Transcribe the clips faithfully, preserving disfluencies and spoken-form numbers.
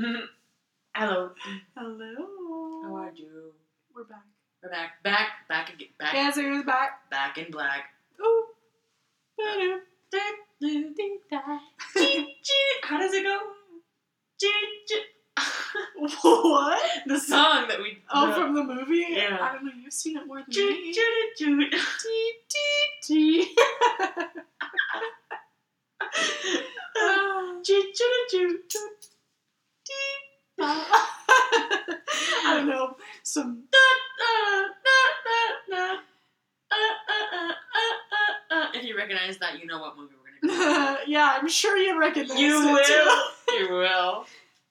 Hello. Hello. How are you? We're back. We're back. Back. Back again. Back. Dancers back. Back in black. Ooh. How does it go? What? The song that we... Oh, no. From the movie? Yeah. I don't know. You've seen it more than me. I don't know. Some... If you recognize that, you know what movie we're going to do. Yeah, I'm sure you recognize you it, will. Too. You will.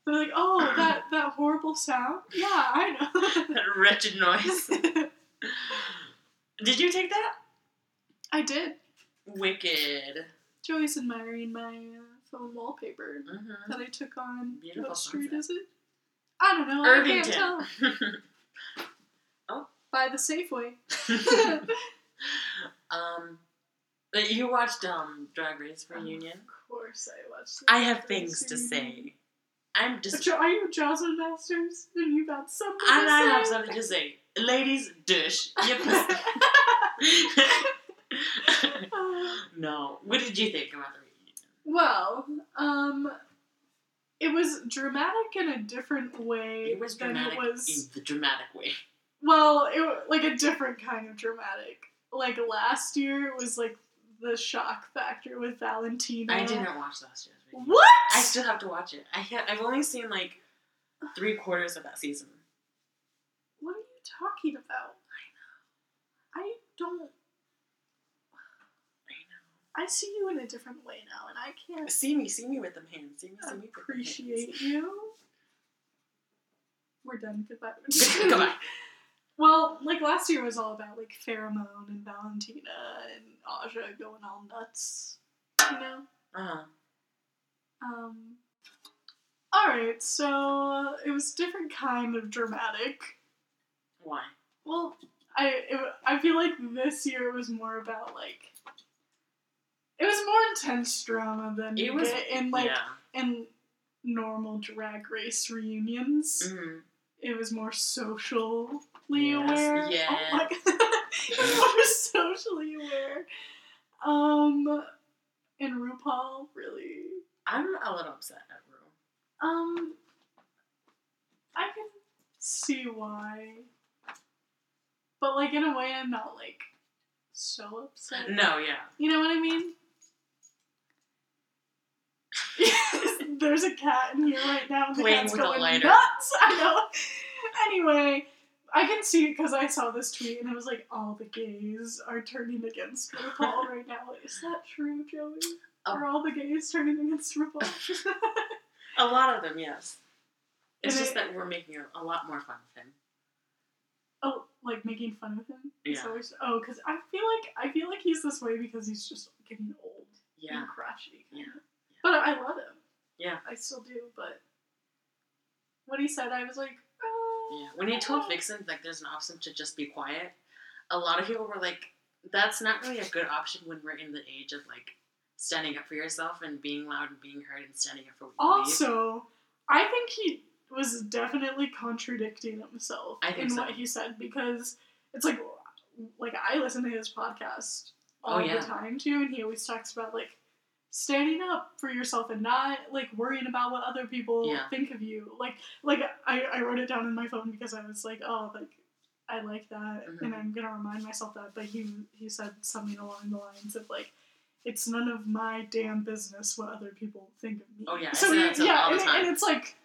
They're like, oh, that, that horrible sound? Yeah, I know. That wretched noise. Did you take that? I did. Wicked. Joey's admiring my uh, phone wallpaper mm-hmm. that I took on. Beautiful what street sunset. Is it? I don't know. Irvington. I can't tell. Oh. By the Safeway. um... You watched um, Drag Race Reunion. Of course I watched Drag I have Race things Reunion. To say. I'm just... But are you Jasmine Masters? Have you got something and to I say? I have something to say. Ladies, dish. Yep. No. What did you think about the reunion? Well, um... It was dramatic in a different way. It was dramatic it was, in the dramatic way. Well, it like a different kind of dramatic. Like, last year, it was like... The shock factor with Valentina. I didn't watch last year's video. What? I still have to watch it. I ha- I've only seen like three quarters of that season. What are you talking about? I know. I don't. I know. I see you in a different way now, and I can't. See me, see me with them hands. See me, see me. Appreciate you. We're done. Goodbye. Goodbye. Well, like, last year was all about, like, Pheromone and Valentina and Aja going all nuts, you know? Uh-huh. Um, alright, so it was different kind of dramatic. Why? Well, I it, I feel like this year it was more about, like, it was more intense drama than you get in, like, yeah. in normal Drag Race reunions. Mm-hmm. It was more socially yes, aware. Yes. Oh my god. It was more socially aware. Um, and RuPaul, really. I'm a little upset at Ru. Um, I can see why. But, like, in a way, I'm not, like, so upset. No, yeah. You know what I mean? There's a cat in here right now. The Playing cat's with going a lighter. Nuts. I know. Anyway, I can see it because I saw this tweet and I was like, all the gays are turning against RuPaul right now. Is that true, Joey? Oh. Are all the gays turning against RuPaul? A lot of them, yes. It's and just it, that we're making a lot more fun of him. Oh, like making fun of him? Yeah. Always, oh, because I feel like I feel like he's this way because he's just getting old. Yeah. And crotchety. Yeah. But I love him. Yeah. I still do, but when he said, I was like, oh. Yeah. When he told Vixen, like, there's an option to just be quiet, a lot of people were like, that's not really a good option when we're in the age of, like, standing up for yourself and being loud and being heard and standing up for what you believe. Also, I think he was definitely contradicting himself I think in so. What he said, because it's like, like, I listen to his podcast all oh, yeah. the time, too, and he always talks about, like, standing up for yourself and not, like, worrying about what other people yeah. think of you. Like, like I, I wrote it down in my phone because I was like, oh, like, I like that, mm-hmm. and I'm gonna remind myself that, but he he said something along the lines of, like, it's none of my damn business what other people think of me. Oh, yeah, so he, yeah, and, and it's like,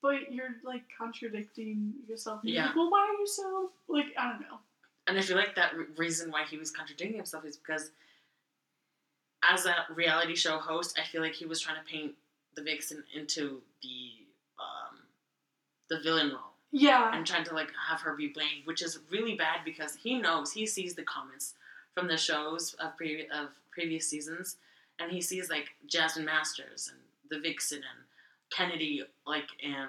but you're, like, contradicting yourself. And yeah. You're like, well, why are you so, like, I don't know. And I feel like that re- reason why he was contradicting himself is because as a reality show host, I feel like he was trying to paint the Vixen into the um, the villain role. Yeah. And trying to, like, have her be blamed, which is really bad because he knows, he sees the comments from the shows of, pre- of previous seasons, and he sees, like, Jasmine Masters and the Vixen and Kennedy, like, and,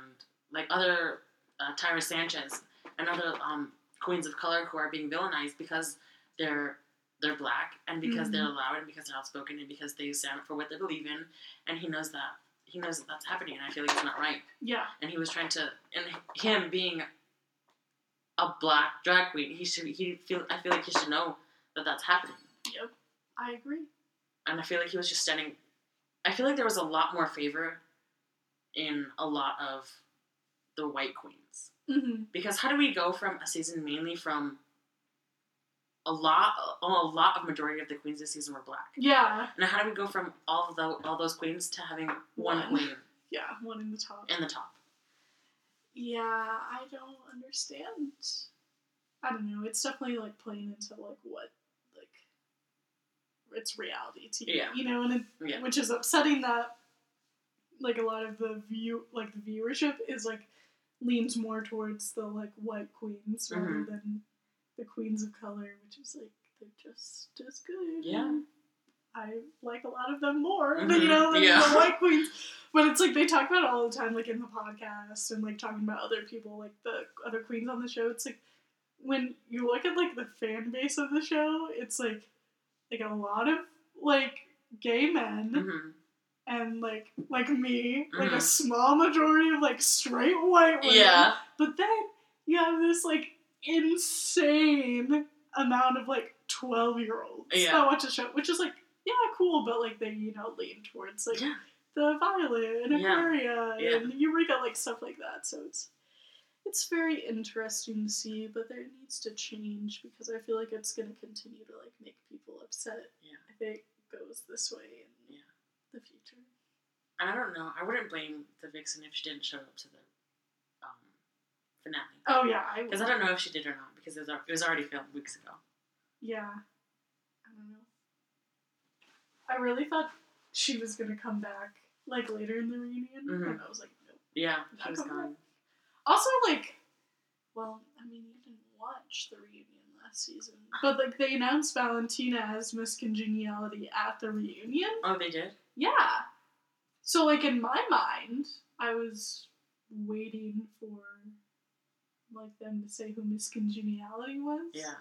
like, other uh, Tyra Sanchez and other um, queens of color who are being villainized because they're They're black, and because mm-hmm. they're loud, and because they're outspoken, and because they stand up for what they believe in, and he knows that he knows that that's happening, and I feel like it's not right. Yeah. And he was trying to, and him being a black drag queen, he should, he feel, I feel like he should know that that's happening. Yep. I agree. And I feel like he was just standing, I feel like there was a lot more favor in a lot of the white queens. Mm-hmm. Because how do we go from a season mainly from a lot, a lot of majority of the queens this season were black. Yeah. And how do we go from all of the, all those queens to having one, one queen? Yeah, one in the top. In the top. Yeah, I don't understand. I don't know. It's definitely like playing into like what, like it's reality T V, yeah. you know, and it, yeah. which is upsetting that like a lot of the view, like the viewership is like leans more towards the like white queens rather mm-hmm. than the queens of color, which is like they're just as good. Yeah, I like a lot of them more, mm-hmm. than, you know, than yeah. the white queens. But it's like they talk about it all the time, like in the podcast and like talking about other people, like the other queens on the show. It's like when you look at like the fan base of the show, it's like like a lot of like gay men. Mm-hmm. And, like, like me, mm-hmm. like a small majority of, like, straight white women. Yeah. But then you have this, like, insane amount of, like, twelve-year-olds yeah. that watch the show. Which is, like, yeah, cool, but, like, they, you know, lean towards, like, yeah. the Violet and Aquaria yeah. yeah. and Eureka, like, stuff like that. So it's, it's very interesting to see, but there needs to change because I feel like it's going to continue to, like, make people upset. Yeah. I think it goes this way and yeah. the future. And I don't know. I wouldn't blame the Vixen if she didn't show up to the um, finale. Oh, yeah. I would. Because I don't know if she did or not, because it was, it was already filmed weeks ago. Yeah. I don't know. I really thought she was going to come back, like, later in the reunion. Mm-hmm. And I was like, nope. Yeah, she was gone. Back. Also, like, well, I mean, you didn't watch the reunion last season. But, like, they announced Valentina as Miss Congeniality at the reunion. Oh, they did? Yeah. So, like, in my mind, I was waiting for, like, them to say who Miss Congeniality was. Yeah.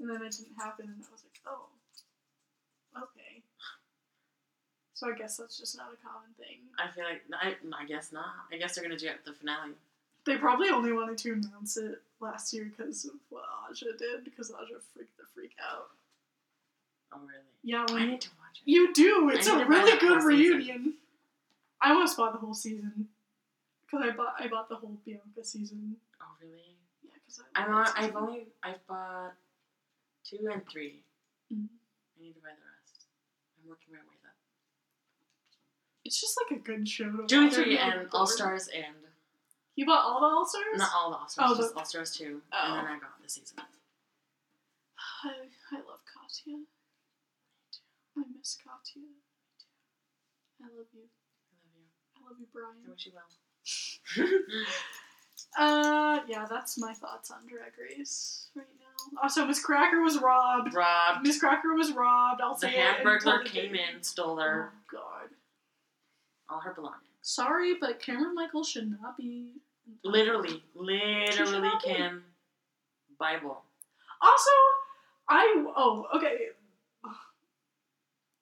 And then it didn't happen, and I was like, oh, okay. So I guess that's just not a common thing. I feel like, I, I guess not. I guess they're going to do it at the finale. They probably only wanted to announce it last year because of what Aja did, because Aja freaked the freak out. Oh, really? Yeah, when I need to watch it. You do. It's a really good reunion. Season. I almost bought the whole season because I bought I bought the whole Bianca season. Oh, really? Yeah, because I. I'm on, I've only I've bought two and three. Mm-hmm. I need to buy the rest. I'm working my way up. It's just like a good show. To two and three and All Stars and. You bought all the All Stars? Not all the All Stars. Oh, just but... All Stars two, oh. And then I got the season. I I love Katya. I miss Katya. I love you. I love you. I love you, Brian. I wish you well. uh, yeah, that's my thoughts on Drag Race right now. Also, Miss Cracker was robbed. Robbed. Miss Cracker was robbed. I'll say it. The hamburger came in, stole her. Oh, God. All her belongings. Sorry, but Cameron Michael should not be... Literally. Literally, Cam. Bible. Also, I... Oh, okay.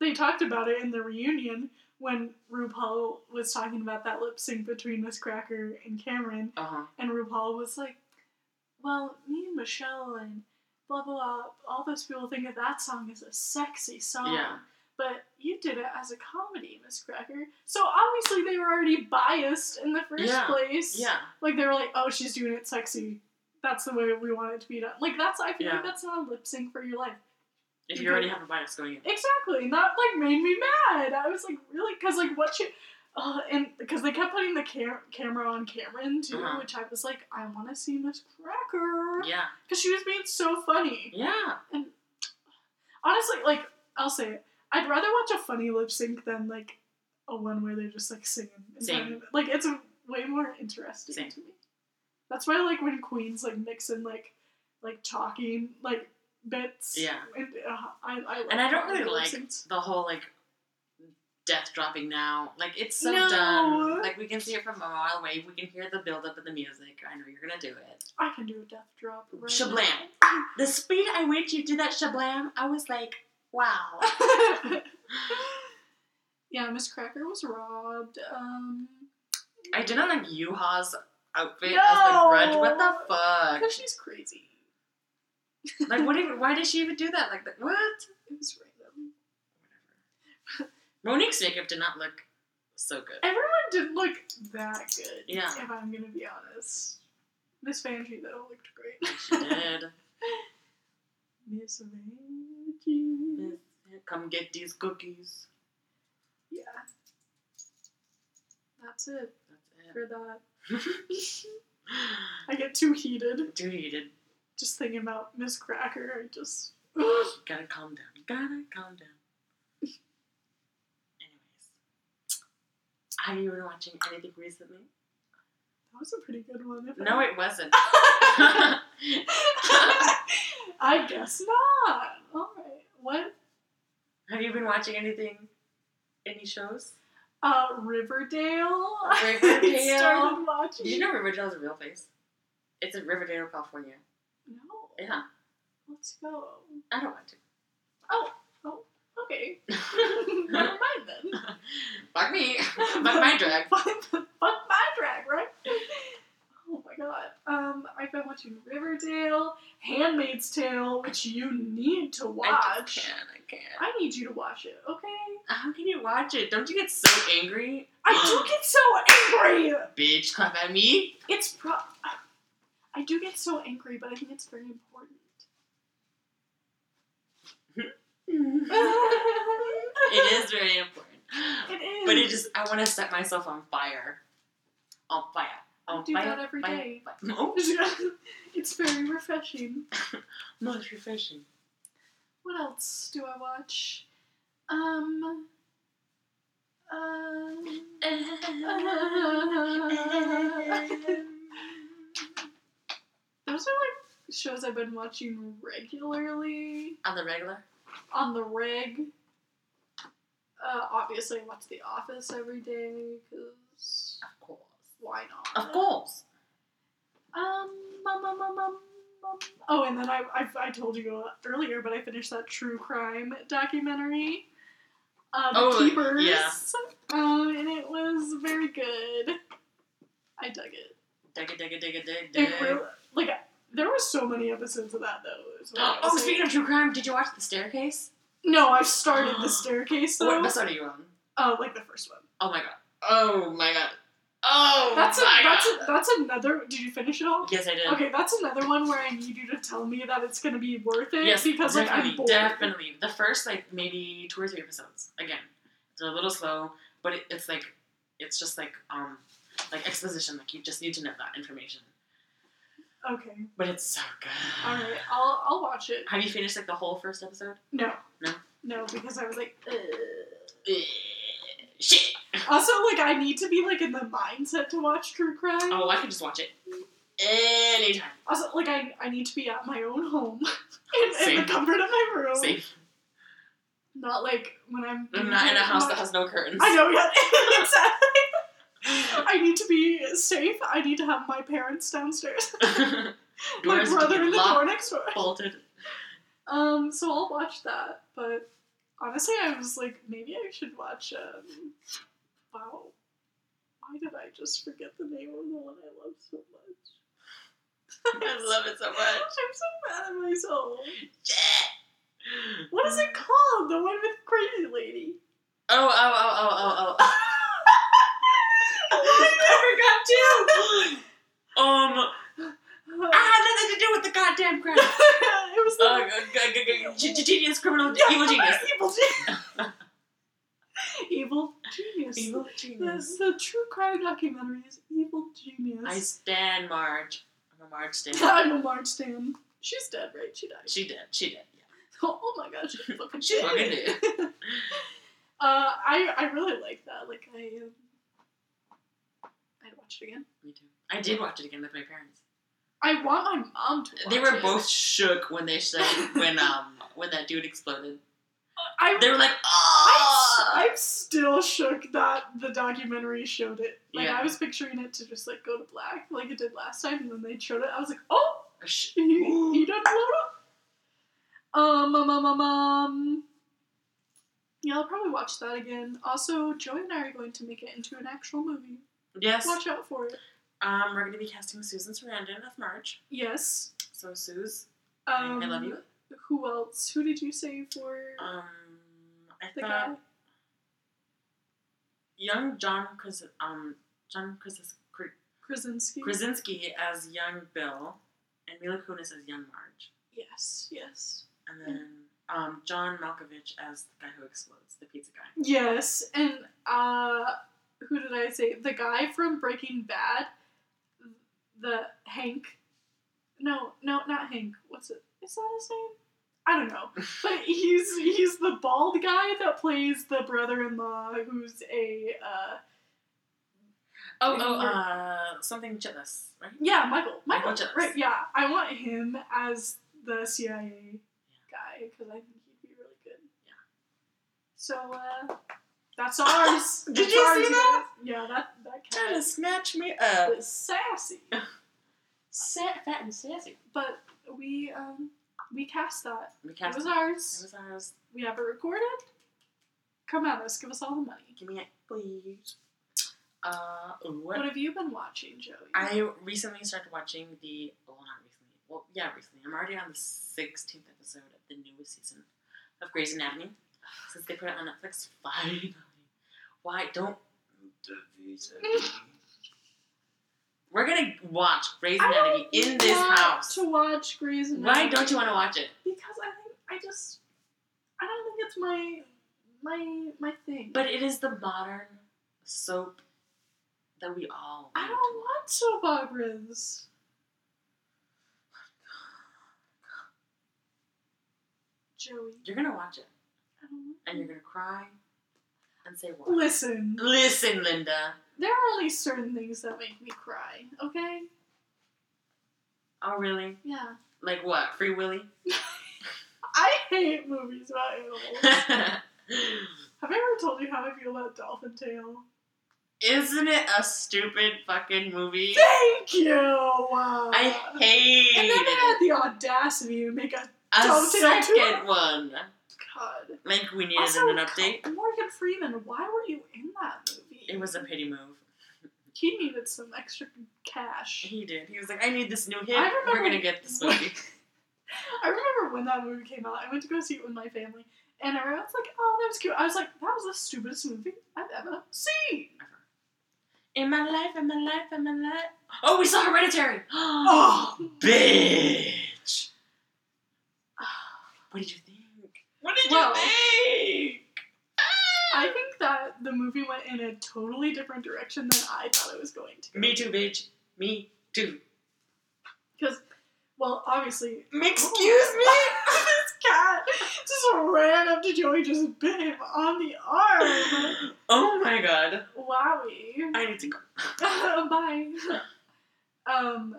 They talked about it in the reunion when RuPaul was talking about that lip sync between Miss Cracker and Cameron. Uh-huh. And RuPaul was like, well, me and Michelle and blah, blah, blah, all those people think that that song is a sexy song. Yeah. But you did it as a comedy, Miss Cracker. So obviously they were already biased in the first yeah. place. Yeah. Like they were like, oh, she's doing it sexy. That's the way we want it to be done. Like that's, I feel yeah. like that's not a lip sync for your life. If you already have a bias going in. Exactly. And that, like, made me mad. I was like, really? Because, like, what you... Uh, and because they kept putting the cam- camera on Cameron, too, uh-huh. which I was like, I want to see Miss Cracker. Yeah. Because she was being so funny. Yeah. And honestly, like, I'll say it. I'd rather watch a funny lip sync than, like, a one where they're just, like, singing. Same. Like, it's a, way more interesting Same. To me. That's why, like, when queens, like, mix in, like, like, talking, like... bits. Yeah. And uh, I, I and I don't really like sense. The whole, like, death dropping now. Like, it's so no. dumb. Like, we can see it from a mile away. We can hear the build-up of the music. I know you're gonna do it. I can do a death drop right Shablam. Now. Ah, the speed I went you did that shablam, I was like, wow. Yeah, Miss Cracker was robbed. Um, I didn't like Yuha's outfit no! as the Grudge. What the fuck? Because she's crazy. Like, what? Even, why did she even do that? Like, that? What? It was random. Whatever. Monique's makeup did not look so good. Everyone didn't look that good. Yeah. If I'm gonna be honest, Miss Fanji though looked great. She did. Miss Fanji. Come get these cookies. Yeah. That's it. That's it. For that. I get too heated. Too heated. Just thinking about Miss Cracker. I just... Gotta calm down. Gotta calm down. Anyways. Have you been watching anything recently? That was a pretty good one. No, I... it wasn't. I guess not. Alright. What? Have you been watching anything? Any shows? Uh, Riverdale. Riverdale. I started watching. Did you know Riverdale is a real place? It's in Riverdale, California. No. Yeah. Let's go. I don't want to. Oh. Oh. Okay. Never mind then. Fuck me. Fuck my drag. Fuck my drag, right? Oh my god. Um, I've been watching Riverdale, Handmaid's Tale, which you need to watch. I just can't. I can't. I need you to watch it, okay? How can you watch it? Don't you get so angry? I do get so angry! Bitch, clap at me. It's pro... I do get so angry, but I think it's very important. It is very important. It is. But it just... I want to set myself on fire. On fire. I oh, do fire, that every fire, day. Fire. No. It's very refreshing. Most refreshing. What else do I watch? Um. Uh, uh, those are like shows I've been watching regularly. On the regular? On the reg. Uh, obviously, I watch The Office every day because. Of course. Why not? Of course. Um, um, um, um, um, um. Oh, and then I, I I told you earlier, but I finished that true crime documentary, uh, The oh, Keepers. Yeah. Um, and it was very good. I dug it. Dug it, dug it, dug it, dug it. Really, like, there were so many episodes of that, though. Oh, oh speaking of true crime, did you watch The Staircase? No, I started The Staircase, though. What episode are you on? Oh, uh, like the first one. Oh my god. Oh my god. Oh, that's a, my that's God. A, that's another. Did you finish it all? Yes, I did. Okay, that's another one where I need you to tell me that it's gonna be worth it. Yes, because like I'm bored. Definitely. The first like maybe two or three episodes. Again, it's a little slow, but it, it's like it's just like um like exposition. Like you just need to know that information. Okay. But it's so good. All right, I'll I'll watch it. Have you finished like the whole first episode? No. No. No, because I was like, Ugh. Ugh. Shit. Also, like, I need to be, like, in the mindset to watch true crime. Oh, I can just watch it anytime. Also, like, I, I need to be at my own home in, in the comfort of my room. Safe. Not, like, when I'm... I'm not in a house my... that has no curtains. I know, yeah. Exactly. I need to be safe. I need to have my parents downstairs. My brother in the door next door. Bolted. Um, so I'll watch that, but... Honestly, I was like, maybe I should watch, um, wow, why did I just forget the name of the one I love so much? I love it so much. I'm so mad at myself. Yeah. What is it called? The one with Crazy Lady. Oh, oh, oh, oh, oh, oh. I forgot too. Um, I had nothing to do with the goddamn crime. It was like... Uh, g- g- genius, criminal, yeah, evil genius. Evil genius. Evil genius. Evil genius. The, the true crime documentary is Evil Genius. I stan Marge. I'm a Marge stan. I'm a Marge stan. She's dead, right? She died. She did. She did, yeah. Oh, oh my gosh, she fucking she did. Fucking did. uh, I, I really like that. Like, I... Um, I'd watch it again. Me too. I did watch it again with my parents. I want my mom to watch They were it. Both shook when they said, when, um, when that dude exploded. I, they were like, oh! I'm, I'm still shook that the documentary showed it. Like, yeah. I was picturing it to just, like, go to black, like it did last time, and then they showed it. I was like, oh! He, he didn't blow up! Um, um, um, um, um. Yeah, I'll probably watch that again. Also, Joey and I are going to make it into an actual movie. Yes. Watch out for it. Um, we're going to be casting Susan Sarandon of Marge. Yes. So, Suze, um, I love you. Who else? Who did you say for um, I the thought guy? Young John Kras- um John Kras- Kr- Krasinski. Krasinski as young Bill, and Mila Kunis as young Marge. Yes, yes. And then yeah. um, John Malkovich as the guy who explodes, the pizza guy. Yes, and uh, who did I say? The guy from Breaking Bad, the Hank. No, no, not Hank. What's it? Is that his name? I don't know. But he's he's the bald guy that plays the brother-in-law who's a, uh... Oh, oh, uh, something Chiles, right? Yeah, Michael. Michael, Michael Chiles. Right, yeah. I want him as the C I A guy, because I think he'd be really good. Yeah. So, uh, that's ours. Did that's you ours, see that? Guys. Yeah, that, that cat. Trying to snatch me up. But sassy. Sat, fat and sassy. But we, um... We cast that. We cast it. Was it. Ours. It was ours. We have it recorded. Come at us. Give us all the money. Give me it, please. Uh, what, what have you been watching, Joey? I recently started watching the... Well, not recently. Well, yeah, recently. I'm already on the sixteenth episode of the newest season of Grey's Anatomy. Since they put it on Netflix, finally. Why don't... We're gonna watch Grey's Anatomy in this house. To watch Grey's Anatomy. Why don't you want to watch it? Because I think I just I don't think it's my my my thing. But it is the modern soap that we all. I don't want soap operas. Joey, you're gonna watch it, I don't want and you're gonna cry and say what? Listen, listen, Linda. There are only certain things that make me cry, okay? Oh, really? Yeah. Like what? Free Willy? I hate movies about animals. Have I ever told you how I feel about Dolphin Tale? Isn't it a stupid fucking movie? Thank you! Uh, I hate it. And then I had the audacity to make a, a Dolphin Tale two. A second one. God. Like, we needed also, an update. Morgan Freeman, why were you in that movie? It was a pity move. He needed some extra cash. He did. He was like, I need this new hit. We're going to get this movie. When, I remember when that movie came out, I went to go see it with my family, and I was like, oh, that was cute. I was like, that was the stupidest movie I've ever seen. In my life, in my life, in my life. Oh, we saw Hereditary. Oh, bitch. What did you think? What did well, you think? I think that the movie went in a totally different direction than I thought it was going to. Me too, bitch. Me too. Because, well, obviously... Excuse me? This cat just ran up to Joey, just bit him on the arm. Oh my god. Wowie. I need to go. Bye. Um.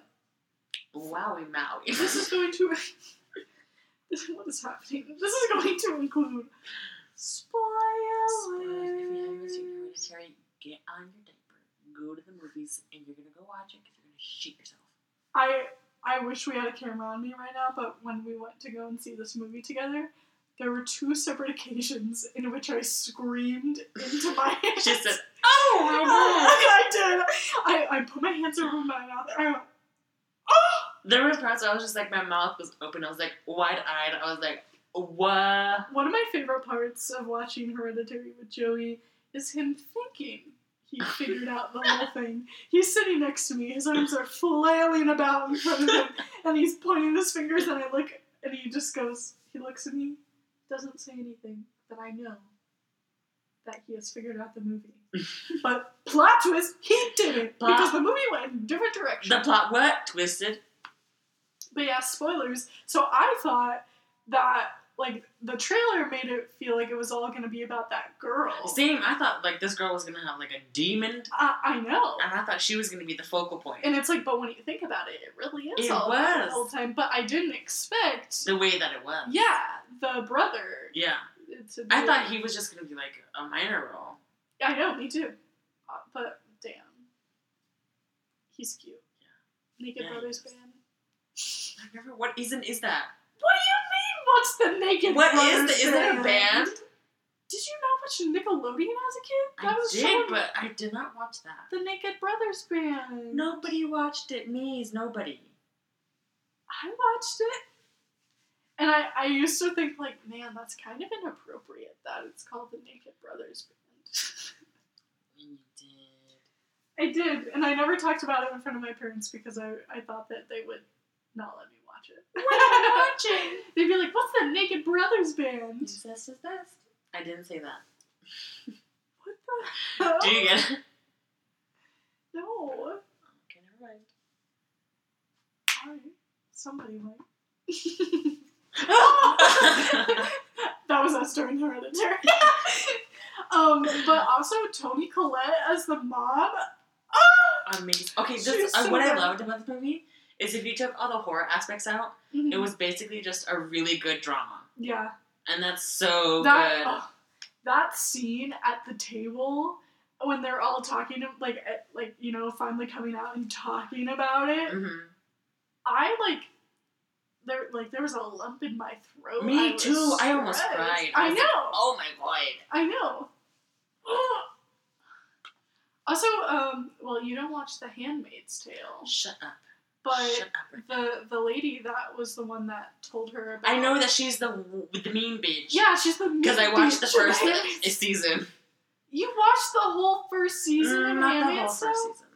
Wowie Maui. This is going to... This is what is happening. This is going to include... Spoilers. Spoilers. If you haven't seen Hereditary, get on your diaper, go to the movies, and you're gonna go watch it because you're gonna shit yourself. I I wish we had a camera on me right now, but when we went to go and see this movie together, there were two separate occasions in which I screamed into my hands. She said, "Oh my god!" I did. I I put my hands over my mouth and I went, "Oh!" There were parts where I was just like, my mouth was open. I was like wide-eyed. I was like. What? One of my favorite parts of watching Hereditary with Joey is him thinking he figured out the whole thing. He's sitting next to me, his arms are flailing about in front of him, and he's pointing his fingers, and I look, and he just goes, he looks at me, doesn't say anything, but I know that he has figured out the movie. But plot twist, he didn't, plot. Because the movie went in a different direction. The plot what? Twisted. But yeah, spoilers. So I thought that... Like, the trailer made it feel like it was all gonna be about that girl. Same. I thought, like, this girl was gonna have, like, a demon. Uh, I know. And I thought she was gonna be the focal point. And it's like, but when you think about it, it really is it all was. About the whole time. But I didn't expect... The way that it was. Yeah. The brother. Yeah. To I thought he was just gonna be, like, a minor role. I know. Me too. Uh, but, damn. He's cute. Yeah. Naked yeah, Brothers band. I never... What isn't is that? What do you mean? What's the naked? What is the? Is it a band? Did you watched Nickelodeon as a kid? That I was did, so but I did not watch that. The Naked Brothers Band. Nobody watched it. Me's nobody. I watched it. And I, I used to think, like, man, that's kind of inappropriate that it's called the Naked Brothers Band. I did, and I never talked about it in front of my parents because I, I thought that they would not let me watch it. When I watch it, they'd be like, "What's the Naked Brothers Band?" Incest is best. I didn't say that. What the hell? Do you get it? No. Okay, never mind. All right, somebody might. That was us during Hereditary. Um, but also Toni Collette as the mom. Oh! Amazing. Okay, this, uh, so what I loved about the movie is if you took all the horror aspects out, mm-hmm. it was basically just a really good drama. Yeah. And that's so that, good. Uh, that scene at the table when they're all talking, like, like you know, finally coming out and talking about it. Mm-hmm. I, like... There, like, there was a lump in my throat. Me I too. Stressed. I almost cried. I, I know. Like, oh my god. I know. Ugh. Also, um, well, you don't watch The Handmaid's Tale. Shut up. But Shut up. the the lady that was the one that told her about. I know that she's the the mean bitch. Yeah, she's the mean bitch. Because I watched the first season. You watched the whole first season mm, of Handmaid's Tale? Not the whole Tale? First season.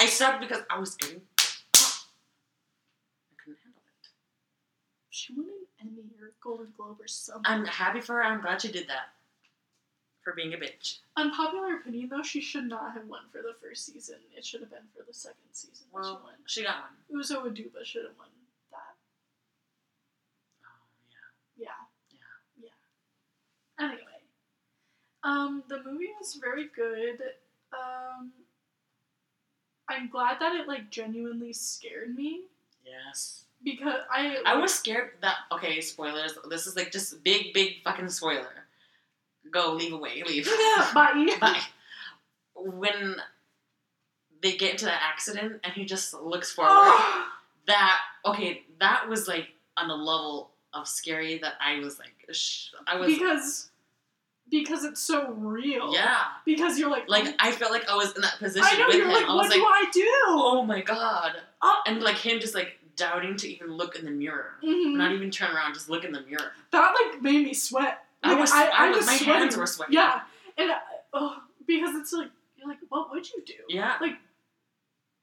I stopped because I was getting. She won an Emmy or Golden Globe or something. I'm happy for her. I'm glad she did that. For being a bitch. Unpopular opinion, though, she should not have won for the first season. It should have been for the second season. Well, she, she got one. Uzo Aduba should have won that. Oh, yeah. Yeah. Yeah. Yeah. Anyway. Um, the movie was very good. Um, I'm glad that it, like, genuinely scared me. Yes. Because I... I was scared that... Okay, spoilers. This is, like, just big, big fucking spoiler. Go, leave away, leave. Yeah, bye. Bye. When they get into that accident and he just looks forward, oh. that... Okay, that was, like, on the level of scary that I was, like... Sh- I was... Because... Because it's so real. Yeah. Because you're like... Like, I felt like I was in that position I know, with you're him. Like, I was what like, what do I do? Oh, my God. Oh. And, like, him just, like... Doubting to even look in the mirror. Mm-hmm. Not even turn around, just look in the mirror. That, like, made me sweat. Like, I was, I, I was, was My sweating. hands were sweating. Yeah. And, I, oh, because it's like, you're like, what would you do? Yeah. Like,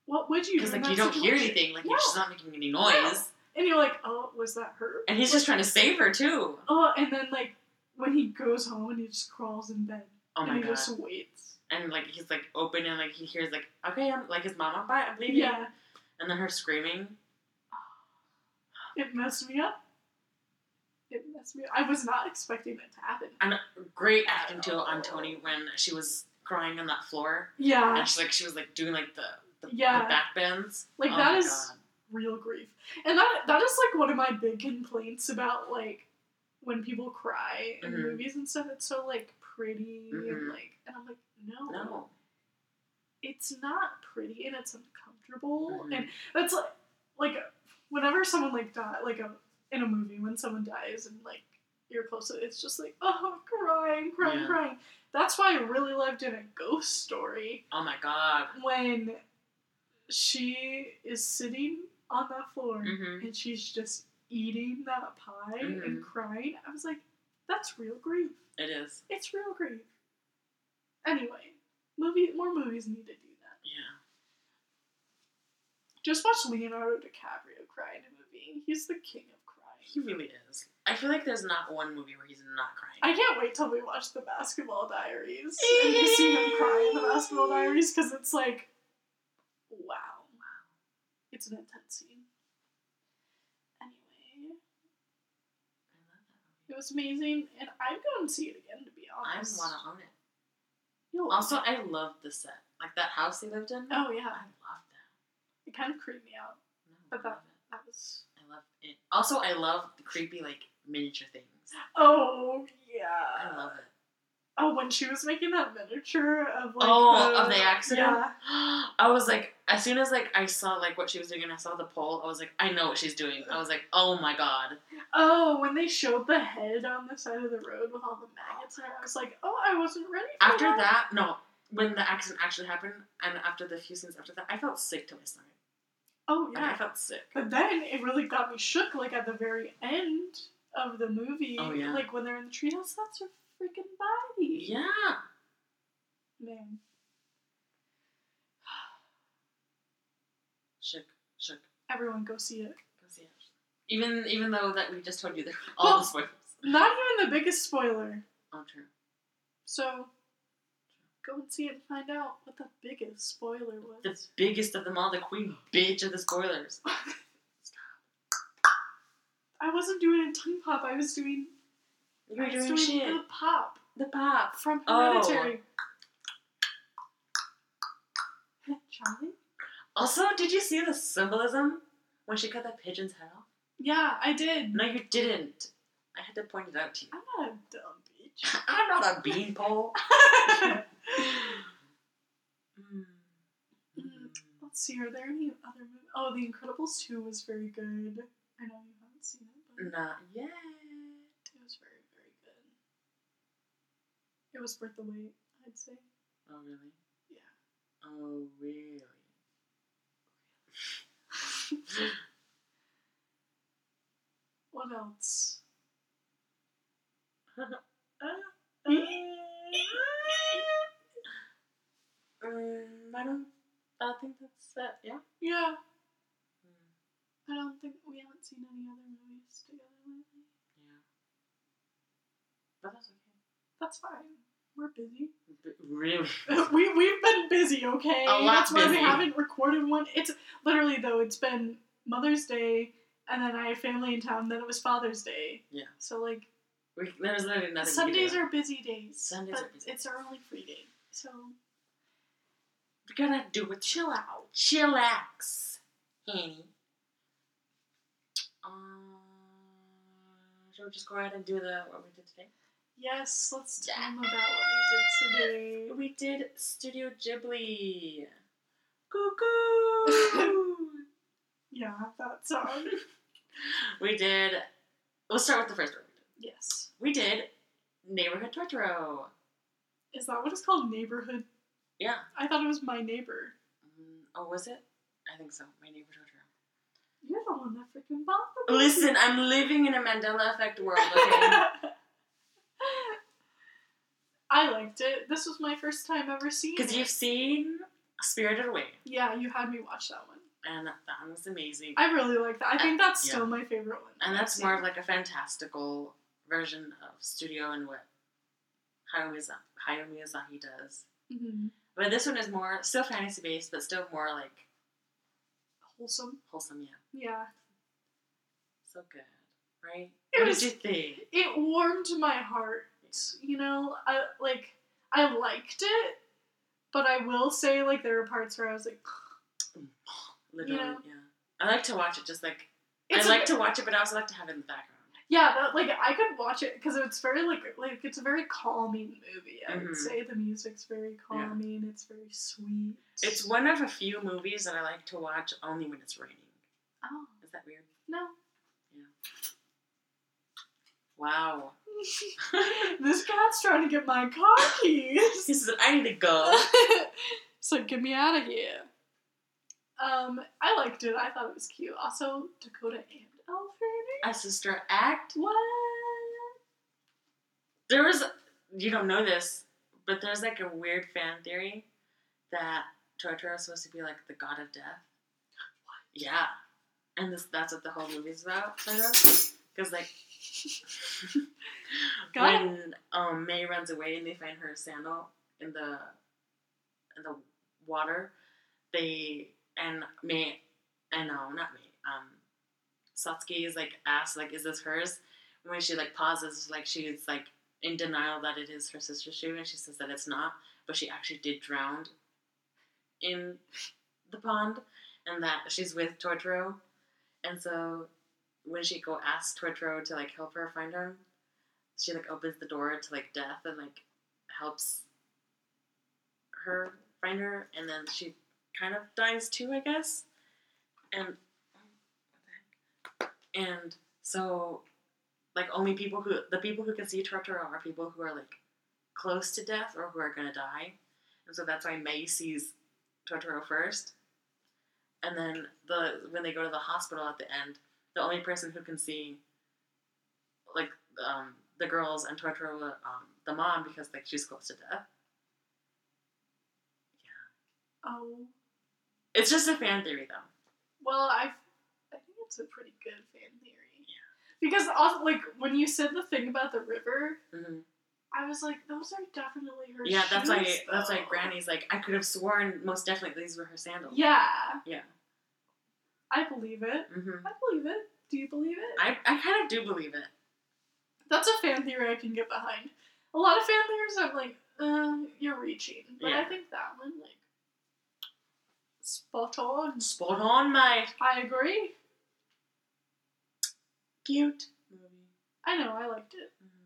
what would you do? Because, like, you don't situation? hear anything. Like, no. You're just not making any noise. Yeah. And you're like, oh, was that her? And he's was just trying to save her, too. Oh, and then, like, when he goes home and he just crawls in bed. Oh, my God. And he God. just waits. And, like, he's, like, open and, like, he hears, like, okay, I'm, like, his mama, bye, I'm leaving. Yeah. And then her screaming. It messed me up. It messed me up. I was not expecting it to happen. And great acting too on Toni when she was crying on that floor. Yeah. And she, like, she was like doing like the, the, yeah. the back bends. Like oh that is God. real grief. And that that is like one of my big complaints about like when people cry in mm-hmm. movies and stuff. It's so like pretty mm-hmm. and like and I'm like, no. No. It's not pretty and it's uncomfortable. Mm-hmm. And that's like like whenever someone, like, dies, like, a, in a movie, when someone dies and, like, you're close to it, it's just like, oh, crying, crying, yeah. crying. That's why I really loved in A Ghost Story. Oh, my God. When she is sitting on that floor mm-hmm. and she's just eating that pie mm-hmm. and crying. I was like, that's real grief. It is. It's real grief. Anyway, movie, more movies need to do that. Yeah. Just watch Leonardo DiCaprio cry in a movie. He's the king of crying. He really is. I feel like there's not one movie where he's not crying. I can't wait till we watch The Basketball Diaries. And you see him cry in The Basketball Diaries because it's like, wow. Wow. It's an intense scene. Anyway. I love that movie. It was amazing. And I'd go and see it again, to be honest. I want to own it. You'll also, I loved the set. Like that house they lived in. Oh, yeah. I loved it. It kind of creeped me out. No, but that, that was... I love it. Also, I love the creepy, like, miniature things. Oh, yeah. I love it. Oh, when she was making that miniature of, like, oh, the, of the accident? Yeah. I was, like, as soon as, like, I saw, like, what she was doing and I saw the poll, I was, like, I know what she's doing. I was, like, oh, my God. Oh, when they showed the head on the side of the road with all the maggots in it, I was, like, oh, I wasn't ready for that. After that, no, when the accident actually happened, and after the few scenes after that, I felt sick to my stomach. Oh, yeah. Like, I felt sick. But then it really got me shook, like, at the very end of the movie. Oh, yeah. Like, when they're in the treehouse, that's her freaking body. Yeah. Man. Shook. Shook. Everyone go see it. Go see it. Even even though that we just told you there all well, the spoilers. Not even the biggest spoiler. Oh, true. So, go and see it and find out what the biggest spoiler was. The biggest of them all, the queen bitch of the spoilers. Stop. I wasn't doing a tongue pop, I was doing... You're doing, doing shit. The pop. The pop. From Hereditary. Oh. Charlie? Also, did you see the symbolism when she cut that pigeon's head off? Yeah, I did. No, you didn't. I had to point it out to you. I'm not a dumb bitch. I'm not a beanpole. mm. Mm. Let's see, are there any other movies? Oh, The Incredibles two was very good. I know you haven't seen it, but... Not yet. It was very It was worth the wait, I'd say. Oh, really? Yeah. Oh, really? What else? uh, uh, um, I don't... I think that's it, yeah? Yeah. Mm. I don't think... We haven't seen any other movies together lately. Yeah. But that's okay. That's fine. We're busy. B- really? we, we've been busy, okay? A lot That's why busy. We haven't recorded one. It's literally, though, it's been Mother's Day, and then I had family in town, then it was Father's Day. Yeah. So, like... We, there's literally nothing Sundays are busy days. Sundays but are busy. It's our only free day, so... We're gonna do a chill out. Chillax. Honey. Um, Shall we just go ahead and do the what we did today? Yes, let's tell them about what we did today. We did Studio Ghibli. Cuckoo! Yeah, that song. We did... We'll start with the first one we did. Yes. We did Neighborhood Totoro. Is that what it's called? Neighborhood? Yeah. I thought it was My Neighbor. Mm, oh, was it? I think so. My Neighbor Totoro. You're the one that freaking bought the movie. Listen, I'm living in a Mandela Effect world, okay? I liked it. This was my first time ever seeing it. Because you've seen Spirited Away. Yeah, you had me watch that one. And that one was amazing. I really liked that. I think and, that's still yeah. my favorite one. And that's more of like a fantastical version of Studio and what Hayao Miyazaki does. Mm-hmm. But this one is more, still fantasy based, but still more like... Wholesome? Wholesome, yeah. Yeah. So good, right? It what was, did you think? It warmed my heart. You know, I, like, I liked it, but I will say, like, there were parts where I was like... Literally, you know? Yeah. I like to watch it just, like... It's I like a, to watch it, but I also like to have it in the background. Yeah, that, like, I could watch it, because it's very, like, like, it's a very calming movie, I mm-hmm. would say. The music's very calming, yeah. It's very sweet. It's one of a few movies that I like to watch only when it's raining. Oh. Is that weird? No. Yeah. Wow. This cat's trying to get my car keys. He said, I need to go. So get me out of here. Um, I liked it. I thought it was cute. Also, Dakota and Alfred. A sister act. What? There was, you don't know this, but there's like a weird fan theory that Totoro is supposed to be like the god of death. What? Yeah. And this, that's what the whole movie's about, I know. Because like, when um, May runs away and they find her sandal in the in the water, they and May and no, not May. Um, Satsuki is like asked like, "Is this hers?" And when she like pauses, like she's like in denial that it is her sister's shoe, and she says that it's not, but she actually did drown in the pond, and that she's with Totoro, and so. When she go ask Totoro to like help her find her, she like opens the door to like death and like helps her find her, and then she kind of dies too, I guess. And and so, like, only people who the people who can see Totoro are people who are, like, close to death or who are gonna die. And so that's why May sees Totoro first. And then the when they go to the hospital at the end, the only person who can see, like, um, the girls and Totoro, um, the mom, because, like, she's close to death. Yeah. Oh. It's just a fan theory, though. Well, I I think it's a pretty good fan theory. Yeah. Because, also, like, when you said the thing about the river, mm-hmm. I was like, those are definitely her yeah, shoes. Yeah, that's why that's why Granny's like, I could have sworn most definitely these were her sandals. Yeah. Yeah. I believe it. Mm-hmm. I believe it. Do you believe it? I, I kind of do believe it. That's a fan theory I can get behind. A lot of fan theories, I'm like, um, you're reaching. But yeah. I think that one, like, spot on. Spot on, mate. I agree. Cute movie. I know, I liked it. Mm-hmm.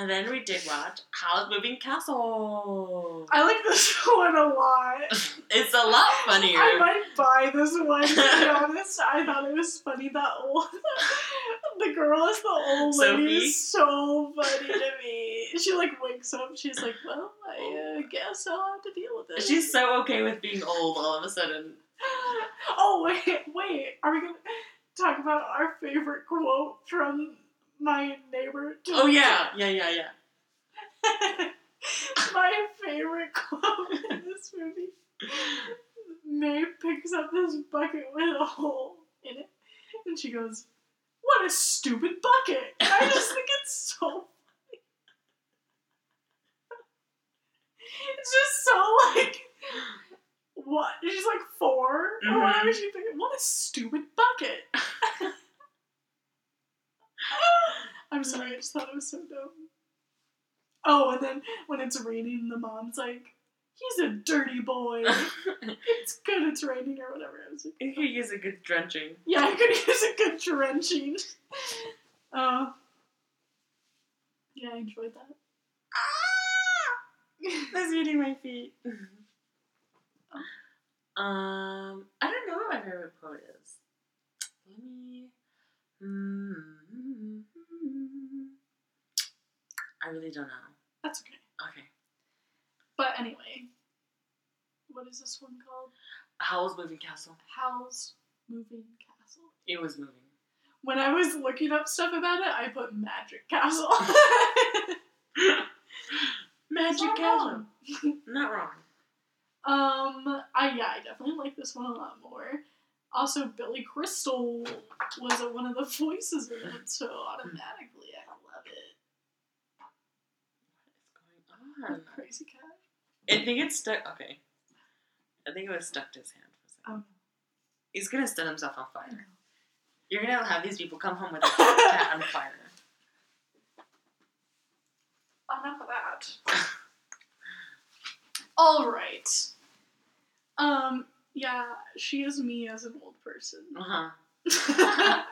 And then we did watch Howl's Moving Castle. I like this one a lot. It's a lot funnier. I might buy this one, to be honest. I thought it was funny that old. The girl is the old Sophie. Lady is so funny to me. She, like, wakes up. She's like, well, I uh, guess I'll have to deal with this. She's so okay with being old all of a sudden. Oh, wait, wait. Are we going to talk about our favorite quote from My Neighbor Totoro? Oh, yeah. Yeah, yeah, yeah. My favorite quote in this movie. May picks up this bucket with a hole in it. And she goes, what a stupid bucket! And I just think it's so funny. It's just so, like, what? She's like four mm-hmm. or whatever. She's like, what a stupid bucket! I'm sorry, I just thought it was so dumb. Oh, and then when it's raining, the mom's like, he's a dirty boy. It's good it's raining or whatever. I was like, you could use a good drenching. Yeah, I could use a good drenching. Uh, yeah, I enjoyed that. Ah! That's eating my feet. Oh. Um, I don't know what my favorite quote is. Let me... Mm-hmm. I really don't know. That's okay. Okay. But anyway, what is this one called? Howl's Moving Castle. Howl's Moving Castle. It was moving. When I was looking up stuff about it, I put Magic Castle. Magic Not Castle. Wrong. Not wrong. Um, I yeah, I definitely like this one a lot more. Also, Billy Crystal was one of the voices in it, so automatically I love it. What is going on? The crazy cat. I think it's stuck. Okay. I think it was stuck to his hand for a second. Oh. He's gonna set himself on fire. You're gonna have these people come home with a cat on fire. Enough of that. All right. Um. Yeah, she is me as an old person. Uh huh.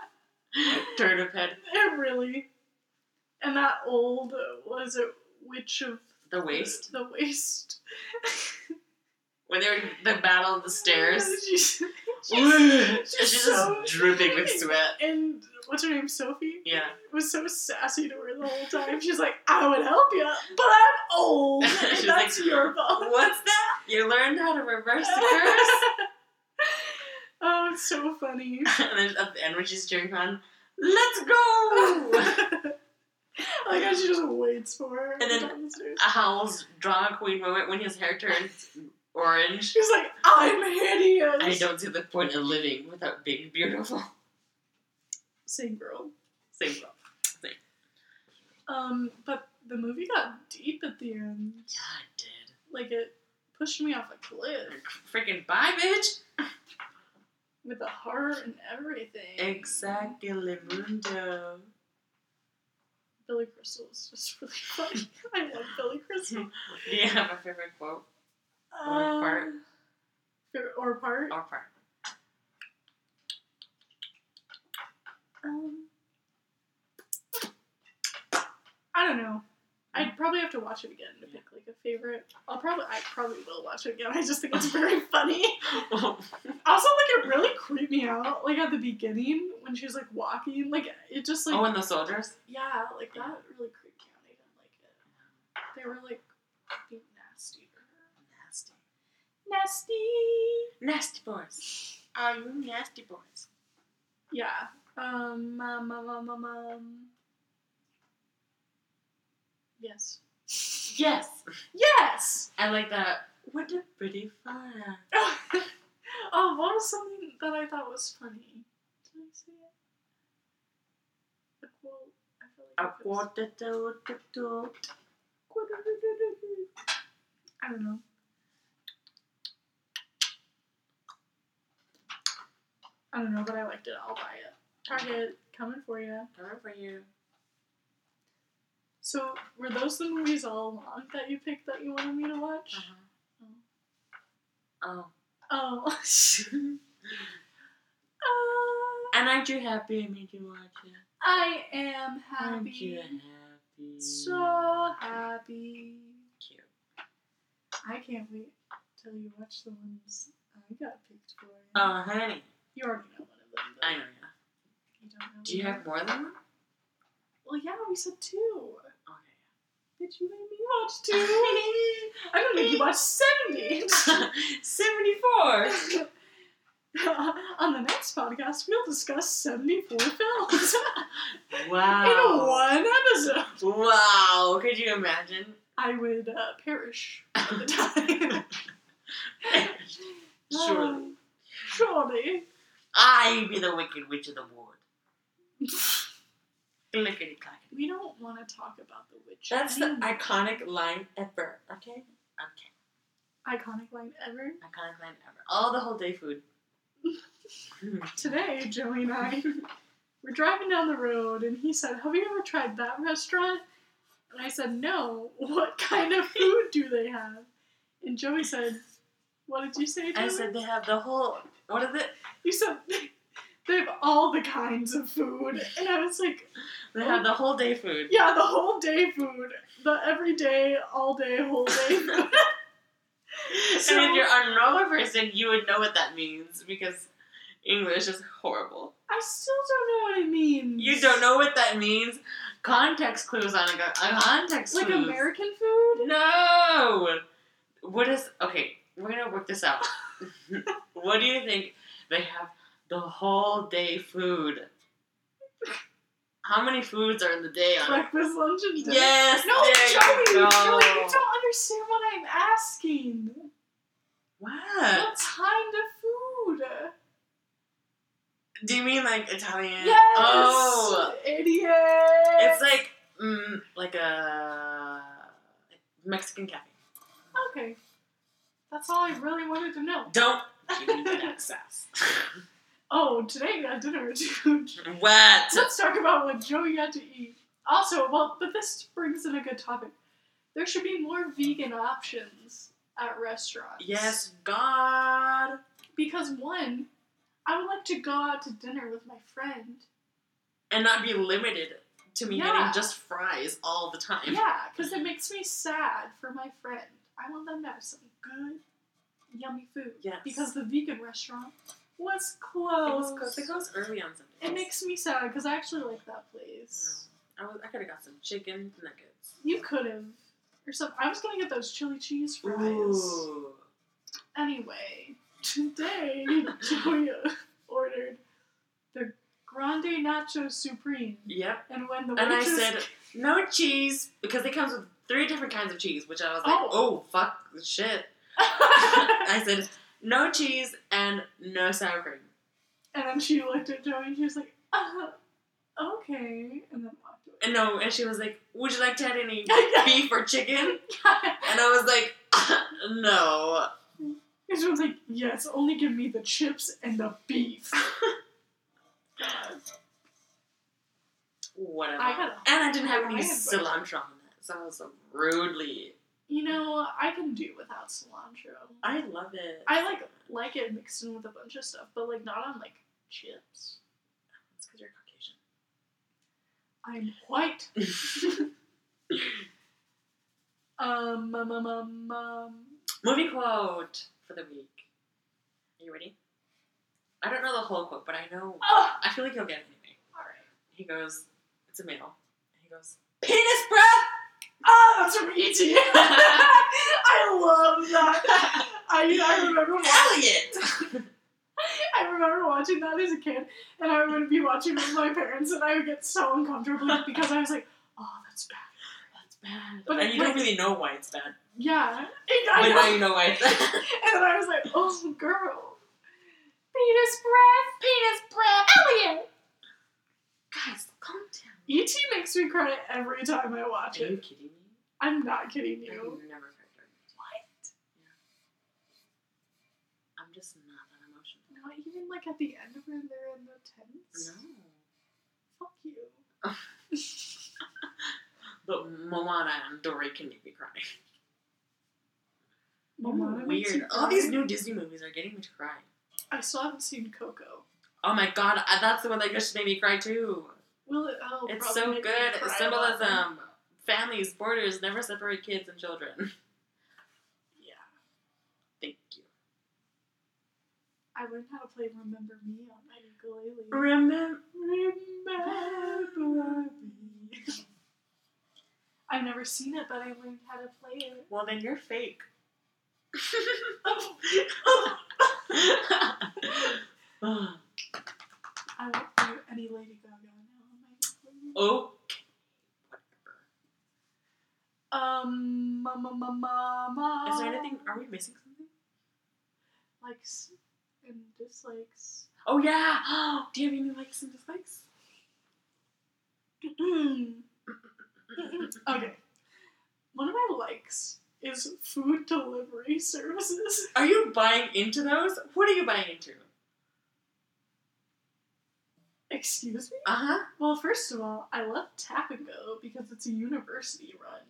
Turnip head. It really. And that old was it Witch of. The waist? The waist. When they were the battle of the stairs. She's, she's, she's just so dripping with sweat. And what's her name? Sophie? Yeah. Was so sassy to her the whole time. She's like, I would help you, but I'm old. And that's like, your fault. What's that? You learned how to reverse the curse? Oh, it's so funny. And then at the end when she's cheering on, let's go! I like how she just waits for her. And then the Howl's drama queen moment when his hair turns orange. She's like, I'm hideous. I don't see the point of living without being beautiful. Same girl. Same girl. Same. Um, but the movie got deep at the end. Yeah, it did. Like, it pushed me off a cliff. Freaking bye, bitch! With the heart and everything. Exactly, mundo. Billy Crystal is just really funny. I love Billy Crystal. Do you have a favorite quote? Or uh, part? Or part? Or part. Um, I don't know. I'd probably have to watch it again to pick like a favorite. I'll probably I probably will watch it again. I just think it's very funny. Also, like, it really creeped me out. Like at the beginning when she was like walking, like it just like oh, and the soldiers. Yeah, like that really creeped me out. I didn't like it. They were like being nasty to her. Nasty, nasty, nasty boys. Are you nasty boys? Yeah. Um. Um. Um. um, um. Yes. Yes. Yes! I like that. What a pretty fun. Oh, oh, what was something that I thought was funny? Did I see it? A quote. I feel like a quote. I don't know. I don't know, but I liked it. I'll buy it. Target, coming for you. Coming for you. So, were those the movies all along that you picked that you wanted me to watch? Uh-huh. Oh. Oh. Oh. uh, and aren't you happy I made you watch it? I am happy. Aren't you happy? So happy. Cute. I can't wait till you watch the ones I got picked for. Oh, uh, honey. You already know one of them. I know, yeah. You don't know Do you have them. more than one? Well, yeah, we said two. Bitch, you made me watch two. I'm gonna make you watch seventy. seventy-four. Uh, on the next podcast, we'll discuss seventy-four films. Wow. In one episode. Wow. Could you imagine? I would uh, perish all the time. Surely. Um, surely. I be the Wicked Witch of the Ward. We don't want to talk about the witch. That's anymore. The iconic line ever. Okay? Okay. Iconic line ever? Iconic line ever. All the whole day food. Today, Joey and I were driving down the road, and he said, have you ever tried that restaurant? And I said, no. What kind of food do they have? And Joey said, what did you say, Joey? I said, they have the whole, what is it? You said... They have all the kinds of food. And I was like... They have the whole day food. Yeah, the whole day food. The everyday, all day, whole day food. So, and if you're a normal person, you would know what that means. Because English is horrible. I still don't know what it means. You don't know what that means? Context clues on a... Context like clues. Like American food? No! What is... Okay, we're going to work this out. What do you think they have... The whole day food. How many foods are in the day? On breakfast, it? lunch, and dinner. Yes, no, Joey, you, Joey, you don't understand what I'm asking. What? What kind of food? Do you mean like Italian? Yes. Oh, idiot! It's like mm, like a Mexican cafe. Okay, that's all I really wanted to know. Don't give me that sass. Oh, today at dinner was huge. What? Let's talk about what Joey had to eat. Also, well, but this brings in a good topic. There should be more vegan options at restaurants. Yes, God. Because one, I would like to go out to dinner with my friend. And not be limited to me yeah. getting just fries all the time. Yeah, because it makes me sad for my friend. I want them to have some good, yummy food. Yes. Because the vegan restaurant... was closed. It was closed. It goes early on Sundays. It makes me sad, because I actually like that place. Yeah. I, was, I could have got some chicken nuggets. You could have. Or some, I was going to get those chili cheese fries. Ooh. Anyway, today, Joya ordered the Grande Nacho Supreme. Yep. And when the waitress... And I said, no cheese, because it comes with three different kinds of cheese, which I was like, oh, oh fuck, shit. I said... No cheese and no sour cream. And then she looked at Joey and she was like, uh, okay. And then walked away. And no, and she was like, would you like to add any beef or chicken? And I was like, uh, no. And she was like, yes, only give me the chips and the beef. God. Whatever. I gotta, and I didn't have any cilantro on it, so I was so rudely... You know, I can do without cilantro. I love it. I like like it mixed in with a bunch of stuff, but like not on like chips. That's because you're Caucasian. I'm white. Um, um, um, um, um. Movie quote for the week. Are you ready? I don't know the whole quote, but I know. Oh. I feel like he'll get anything. All right. He goes, it's a male. And he goes, penis breath! Oh, that's from E T I love that. I, I remember watching Elliot! I remember watching that as a kid, and I would be watching with my parents, and I would get so uncomfortable because I was like, oh, that's bad. That's bad. But and I, you like, don't really know why it's bad. Yeah. But now you know why it's bad. And then I was like, oh, girl. Penis breath, penis breath, Elliot! Guys, calm down. E T makes me cry every time I watch Are it. Are you kidding me? I'm not kidding you. I've never cried during E T. What? Yeah. I'm just not that emotional. Not even like at the end when they're in the tents? No. Fuck you. But Moana and Dory can make me cry. Moana Ooh, weird. All cry. These new Disney movies are getting me to cry. I still haven't seen Coco. Oh my god, that's the one that just made me cry too. Will it? Oh, it's so good. Symbolism. Families, borders, never separate kids and children. Yeah. Thank you. I learned how to play Remember Me on my ukulele. Remember, remember me. I've never seen it, but I learned how to play it. Well, then you're fake. I won't do any Lady Gaga now. Oh. Um, ma, ma, ma, ma, ma. Is there anything? Are we missing something? Likes and dislikes. Oh yeah. Oh, do you have any likes and dislikes? Okay. One of my likes is food delivery services. Are you buying into those? What are you buying into? Excuse me? Uh-huh. Well, first of all, I love Tap and Go because it's a university run.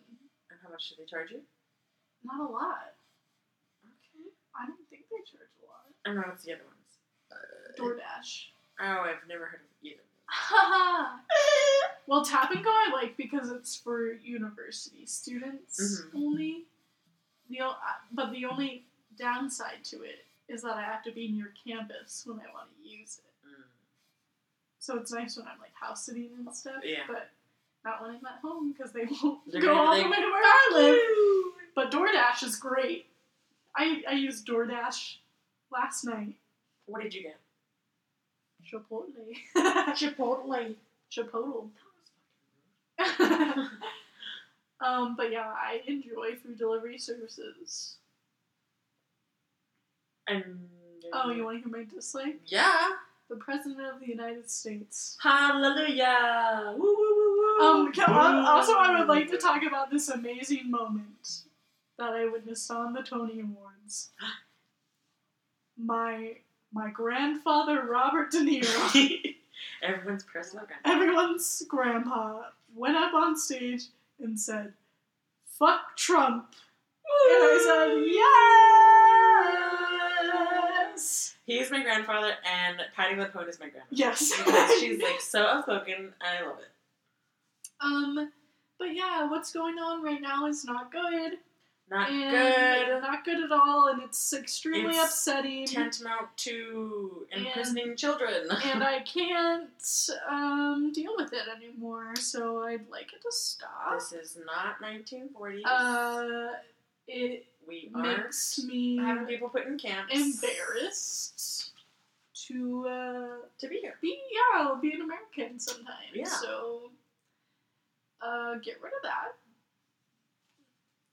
And how much do they charge you? Not a lot. Okay. I don't think they charge a lot. I don't know what's the other ones. Uh, DoorDash. Oh, I've never heard of either. Haha! Well, Tap and Go I like because it's for university students mm-hmm. only. The o- But the only downside to it is that I have to be near campus when I want to use it. So it's nice when I'm like house sitting and stuff, yeah. But not when I'm at home because they won't They're go all the way to where I live. But DoorDash is great. I I used DoorDash last night. What did you get? Chipotle. Chipotle. Chipotle. That was fucking rude. um, but yeah, I enjoy food delivery services. And oh, you want to hear my dislike? Yeah. The President of the United States. Hallelujah! Woo, woo, woo, woo. Um, can, also, I would like to talk about this amazing moment that I witnessed on the Tony Awards. My my grandfather, Robert De Niro. Everyone's personal grandpa. Everyone's grandpa went up on stage and said, "Fuck Trump." Woo. And I said, yes! He's my grandfather, and Patty LuPone is my grandmother. Yes. Because she's, like, so outspoken, and I love it. Um, but yeah, what's going on right now is not good. Not and good. Not good at all, and it's extremely it's upsetting. Tantamount to imprisoning and, children. And I can't, um, deal with it anymore, so I'd like it to stop. This is not nineteen forties. Uh, it... We makes me having people put in camps. Embarrassed to uh, to be here. Be yeah, I'll be an American sometime. Yeah. So uh, get rid of that.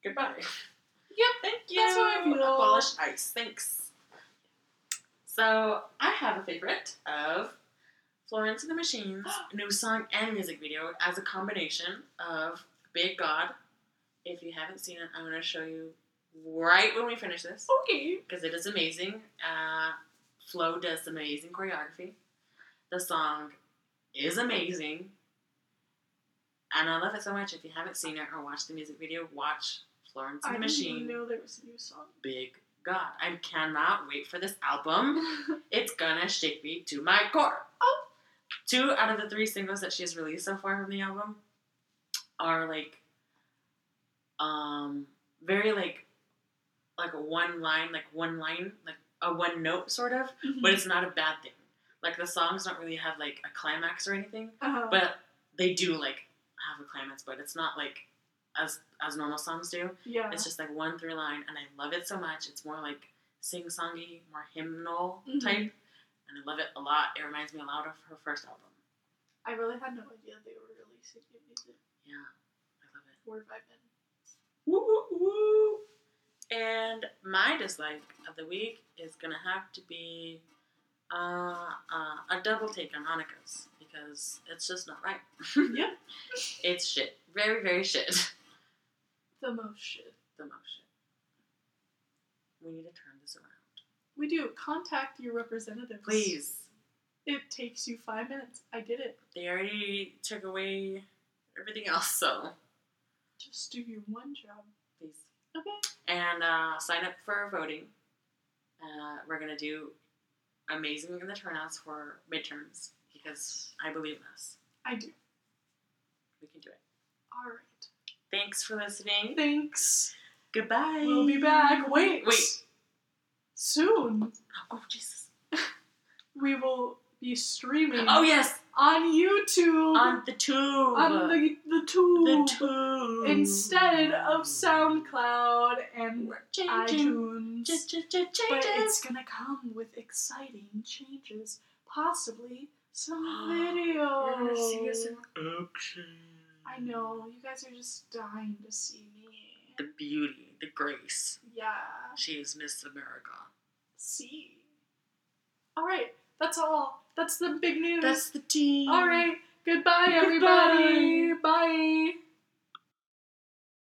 Goodbye. Yep. Thank you. That's how I feel. Abolish ICE. Thanks. So I have a favorite of Florence and the Machine's new song and music video as a combination of Big God. If you haven't seen it, I'm going to show you. Right when we finish this. Okay. Because it is amazing. Uh, Flo does amazing choreography. The song is amazing. And I love it so much. If you haven't seen it or watched the music video, watch Florence and the Machine. I didn't even know there was a new song. Big God. I cannot wait for this album. It's gonna shake me to my core. Oh. Two out of the three singles that she's released so far from the album are like um, very like like a one line, like one line, like a one note sort of, mm-hmm. but it's not a bad thing. Like the songs don't really have like a climax or anything, uh-huh. but they do like have a climax, but it's not like as as normal songs do. Yeah, it's just like one through line, and I love it so much. It's more like sing-songy, more hymnal mm-hmm. type, and I love it a lot. It reminds me a lot of her first album. I really had no idea they were releasing new music. Yeah, I love it. Word by Ben. Woo woo woo! And my dislike of the week is gonna have to be uh, uh, a double take on Hanukkah's because it's just not right. Yeah, it's shit. Very very shit. The most shit. The most shit. We need to turn this around. We do. Contact your representatives. Please. It takes you five minutes. I did it. They already took away everything else, so. Just do your one job. Please. Okay. And uh, sign up for voting. Uh, we're going to do amazing in the turnouts for midterms, because I believe in us. I do. We can do it. All right. Thanks for listening. Thanks. Goodbye. We'll be back. Wait. Wait. Soon. Oh, Jesus. We will be streaming. Oh, yes. On YouTube. On the tube. On the, the tube. The tube. Instead of SoundCloud and iTunes. Ch-ch-ch-changes. But it's going to come with exciting changes. Possibly some video. You're going to see us in action. I know. You guys are just dying to see me. The beauty, the grace. Yeah. She is Miss America. See. All right. That's all. That's the big news. That's the tea. All right. Goodbye, everybody. Goodbye. Bye.